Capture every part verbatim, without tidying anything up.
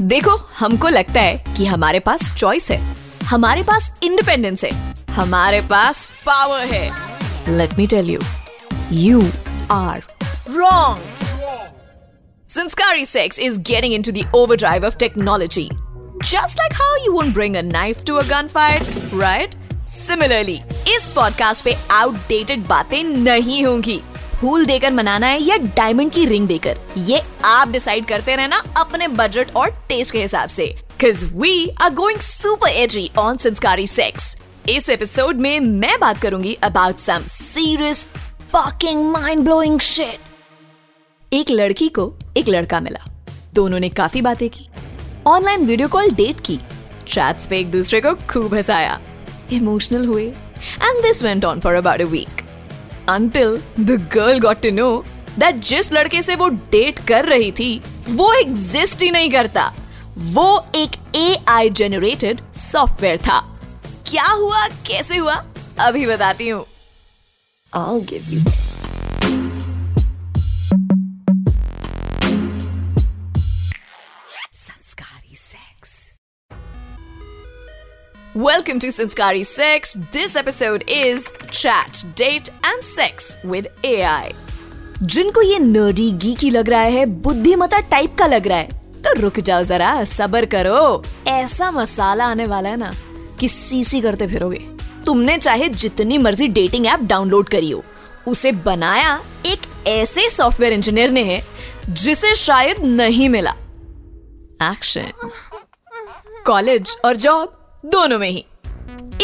देखो, हमको लगता है कि हमारे पास चॉइस है, हमारे पास इंडिपेंडेंस है, हमारे पास पावर है। Let me tell you, you are wrong. Sanskari Sex is getting into the overdrive of technology. Just like how you won't bring a knife to a gunfight, right? Similarly, इस podcast पे outdated बातें नहीं होंगी। फूल देकर मनाना है या diamond की रिंग देकर, ये आप डिसाइड करते रहना अपने बजट और टेस्ट के हिसाब से। Cause we are going super edgy on Sanskari Sex. इस एपिसोड में मैं बात करूंगी about some serious fucking mind-blowing shit. एक लड़की को एक लड़का मिला, दोनों ने काफी बातें की, ऑनलाइन वीडियो कॉल डेट की, चैट्स पे एक दूसरे को खूब हंसाया, इमोशनल हुए, and this went on for about a week until the girl got to know that जिस लड़के से वो डेट कर रही थी वो एग्जिस्ट ही नहीं करता, वो एक एआई जनरेटेड सॉफ्टवेयर था। क्या हुआ, कैसे हुआ, अभी बताती हूँ। I'll give you. Welcome to Sanskari Sex. This episode is Chat, Date and Sex with A I. जिनको ये nerdy, geeky लग रहा है, बुद्धिमता टाइप का लग रहा है, तो रुक जाओ जरा, सबर करो। ऐसा मसाला आने वाला है ना कि सीसी करते फिरोगे। तुमने चाहे जितनी मर्जी डेटिंग ऐप डाउनलोड करी हो, उसे बनाया एक ऐसे सॉफ्टवेयर इंजीनियर ने है जिसे शायद नहीं मिला। एक्शन, कॉलेज और जॉब दोनों में ही।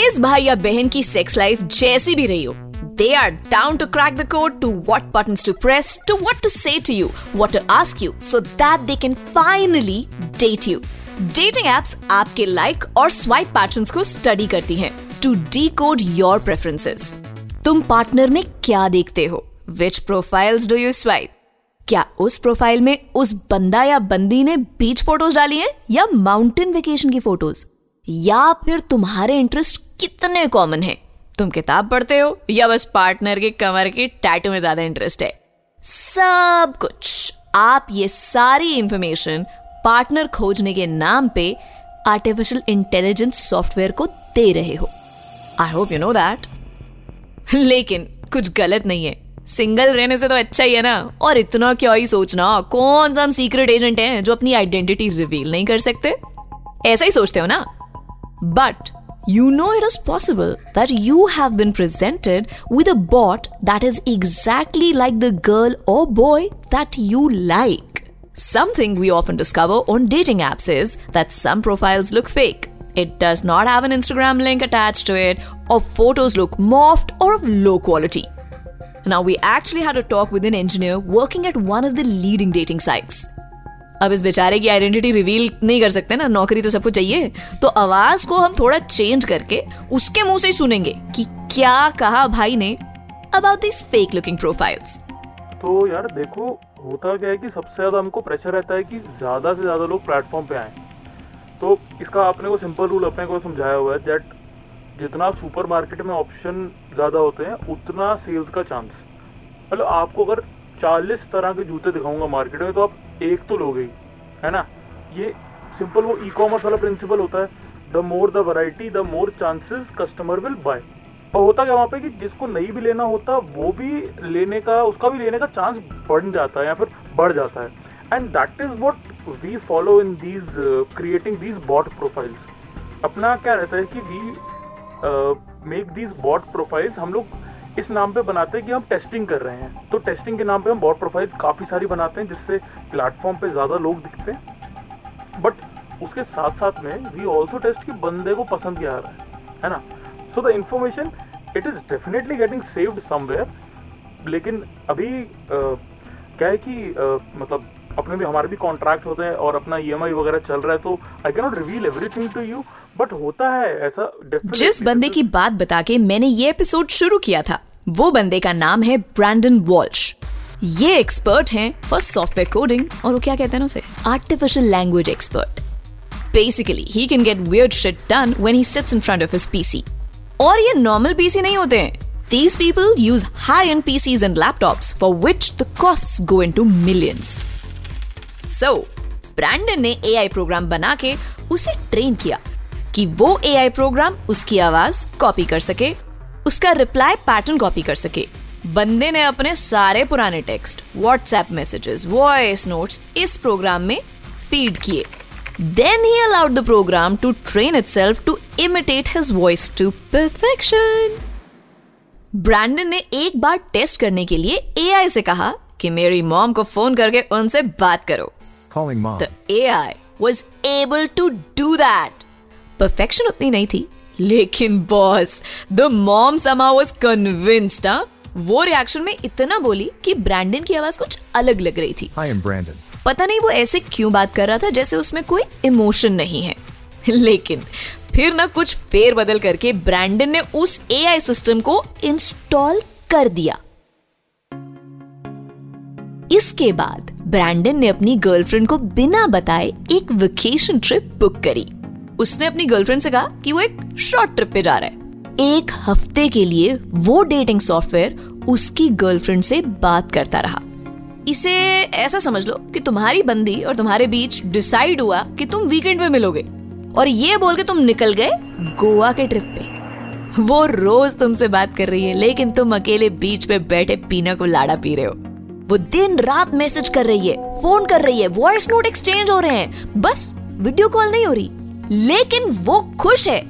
इस भाई या बहन की सेक्स लाइफ जैसी भी रही हो, they are down to crack the code, to what buttons to press, to what to say to you, what to ask you, so that they can finally date you. Dating apps आपके like और swipe patterns को study करती हैं to decode your preferences. तुम partner में क्या देखते हो, which profiles do you swipe, क्या उस प्रोफाइल में उस बंदा या बंदी ने बीच फोटोज डाली है या माउंटेन वेकेशन की फोटोज, या फिर तुम्हारे इंटरेस्ट कितने कॉमन है, तुम किताब पढ़ते हो या बस पार्टनर के कमर के टैटू में ज्यादा इंटरेस्ट है। सब कुछ, आप ये सारी इंफॉर्मेशन पार्टनर खोजने के नाम पे आर्टिफिशियल इंटेलिजेंस सॉफ्टवेयर को दे रहे हो। I hope you know that. लेकिन कुछ गलत नहीं है, सिंगल रहने से तो अच्छा ही है ना, और इतना क्या ही सोचना, कौन सा हम सीक्रेट एजेंट हैं जो अपनी आइडेंटिटी रिवील नहीं कर सकते, ऐसा ही सोचते हो ना। But you know it is possible that you have been presented with a bot that is exactly like the girl or boy that you like. Something we often discover on dating apps is that some profiles look fake. It does not have an Instagram link attached to it, or photos look morphed or of low quality. Now we actually had a talk with an engineer working at one of the leading dating sites. अब इस बेचारे की identity reveal नहीं कर सकते ना, नौकरी तो सबको चाहिए, तो आवाज को हम थोड़ा चेंज करके उसके मुंह से ही सुनेंगे कि क्या कहा भाई ने about this fake looking profiles. तो यार देखो, होता क्या है कि सबसे ज्यादा हमको प्रेशर रहता है कि ज्यादा से ज्यादा लोग प्लेटफॉर्म पे आए, तो इसका आपने को सिंपल रूल अपने को समझाया हुआ है दैट जितना सुपर मार्केट में ऑप्शन ज्यादा होते हैं उतना सेल्स का चांस। मतलब आपको अगर चालीस तरह के जूते दिखाऊंगा मार्केट में तो आप एक तो लोगे ही, है ना। ये सिंपल वो ई कॉमर्स वाला प्रिंसिपल होता है, the more the variety the more chances customer will buy. और होता क्या वहाँ पे कि जिसको नहीं भी लेना होता वो भी लेने का, उसका भी लेने का चांस बढ़ जाता है या फिर बढ़ जाता है। And that is what we follow in these creating these bot profiles. अपना क्या रहता है कि we make these bot profiles, हम लोग इस नाम पे बनाते हैं कि हम टेस्टिंग कर रहे हैं, तो टेस्टिंग के नाम पे हम बॉट प्रोफाइल्स काफ़ी सारी बनाते हैं जिससे प्लेटफॉर्म पे ज़्यादा लोग दिखते हैं। बट उसके साथ साथ में वी ऑल्सो टेस्ट कि बंदे को पसंद क्या आ रहा है, है ना। So the information it is definitely getting saved somewhere. लेकिन अभी आ, क्या है कि आ, मतलब अपने भी हमारे भी कॉन्ट्रैक्ट होते हैं और अपना ईएमआई वगैरह चल रहा है, तो I can not reveal everything to you, but होता है ऐसा। जिस बंदे की बात बता के मैंने ये एपिसोड शुरू किया था, वो बंदे का नाम है ब्रैंडन वॉल्श। ये एक्सपर्ट हैं फॉर सॉफ्टवेयर कोडिंग, और वो क्या कहते हैं उसे, artificial language expert. Basically he can get weird shit done when he sits in front of his PC. और ये नॉर्मल पीसी नहीं होते हैं, these people use high end PCs and laptops for which the costs go into millions. So, Brandon ने AI program बना के उसे train किया कि वो एआई प्रोग्राम उसकी आवाज कॉपी कर सके, उसका रिप्लाई पैटर्न कॉपी कर सके। बंदे ने अपने सारे पुराने text, WhatsApp messages, voice notes इस प्रोग्राम में फीड किए। Then he allowed the program to train itself to imitate his voice to perfection. Brandon ने एक बार टेस्ट करने के लिए A I से कहा कि मेरी मॉम को फोन करके उनसे बात करो। Calling mom. The A I was able to do that. Perfection उतनी नहीं थी, लेकिन boss, the mom somehow was convinced. हाँ, वो रिएक्शन में इतना बोली कि ब्रैंडन की आवाज कुछ अलग लग रही थी। I am Brandon. पता नहीं वो ऐसे क्यों बात कर रहा था जैसे उसमें कोई इमोशन नहीं है। लेकिन फिर ना कुछ फेर बदल करके ब्रैंडन ने उस एआई सिस्टम को इंस्टॉल कर दिया। इसके बाद ब्रैंडन ने अपनी गर्लफ्रेंड को बिना बताए एक वेकेशन ट्रिप बुक करी। उसने अपनी गर्लफ्रेंड से कहा कि वो एक शॉर्ट ट्रिप पे जा रहा है। एक हफ्ते के लिए वो डेटिंग सॉफ्टवेयर उसकी गर्लफ्रेंड से बात करता रहा। इसे ऐसा समझ लो कि तुम्हारी बंदी और तुम्हारे बीच डिसाइड हुआ कि तुम वीकेंड पे मिलोगे और ये बोल के तुम निकल गए गोवा के ट्रिप पे। वो रोज तुमसे बात कर रही है लेकिन तुम अकेले बीच पे बैठे पीना को लाड़ा पी रहे हो। वो दिन रात मैसेज कर रही है, फोन कर रही है, वॉइस नोट एक्सचेंज हो रहे हैं, बस वीडियो कॉल नहीं हो रही। लेकिन वो खुश है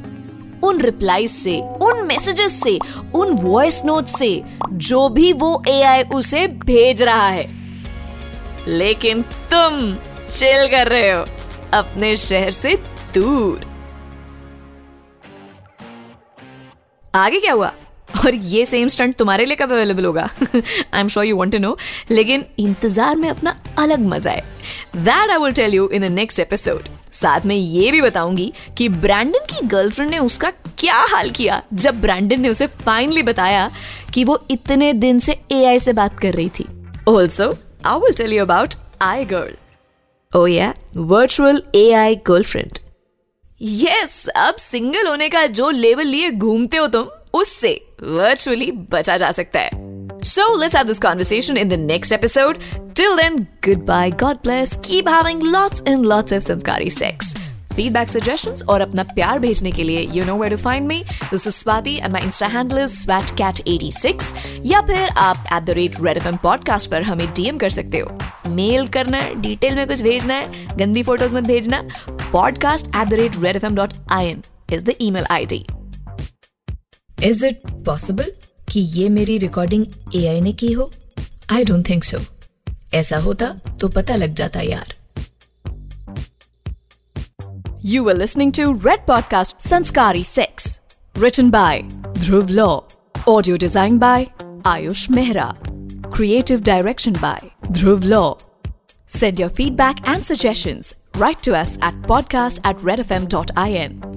उन रिप्लाईज से, उन मैसेजेस से, उन वॉइस नोट से जो भी वो एआई उसे भेज रहा है। लेकिन तुम चिल कर रहे हो अपने शहर से दूर। आगे क्या हुआ और ये सेम स्टंट तुम्हारे लिए कब अवेलेबल होगा? I am sure you want to know, लेकिन इंतजार में अपना अलग मजा है। That I will tell you in the next episode. साथ में ये भी बताऊंगी कि ब्रैंडन की गर्लफ्रेंड ने उसका क्या हाल किया जब ब्रैंडन ने उसे फाइनली बताया कि वो इतने दिन से एआई से बात कर रही थी। Also I will tell you about iGirl. Oh yeah, virtual A I girlfriend. Yes, अब सिंगल होने का जो लेवल लिए घूमते हो तुम उससे virtually बचा जा सकता है। So let's have this conversation in the next episode. Till then, goodbye, God bless, keep having lots and lots of Sanskari sex. Feedback, suggestions और अपना प्यार भेजने के लिए you know where to find me. This is Swati and my Insta handle is swatcat eighty-six. या फिर आप at the rate Red F M podcast पर हमें D M कर सकते हो। मेल करना है, डिटेल में कुछ भेजना है, गंदी फोटोज मत भेजना। podcast at the rate redfm.in is the email I D. Is it possible कि ये मेरी recording A I ने की हो? I don't think so. ऐसा होता तो पता लग जाता यार। You were listening to Red Podcast Sanskari Sex. Written by Dhruv Law. Audio design by Ayush Mehra. Creative direction by Dhruv Law. Send your feedback and suggestions. Write to us at podcast at redfm.in.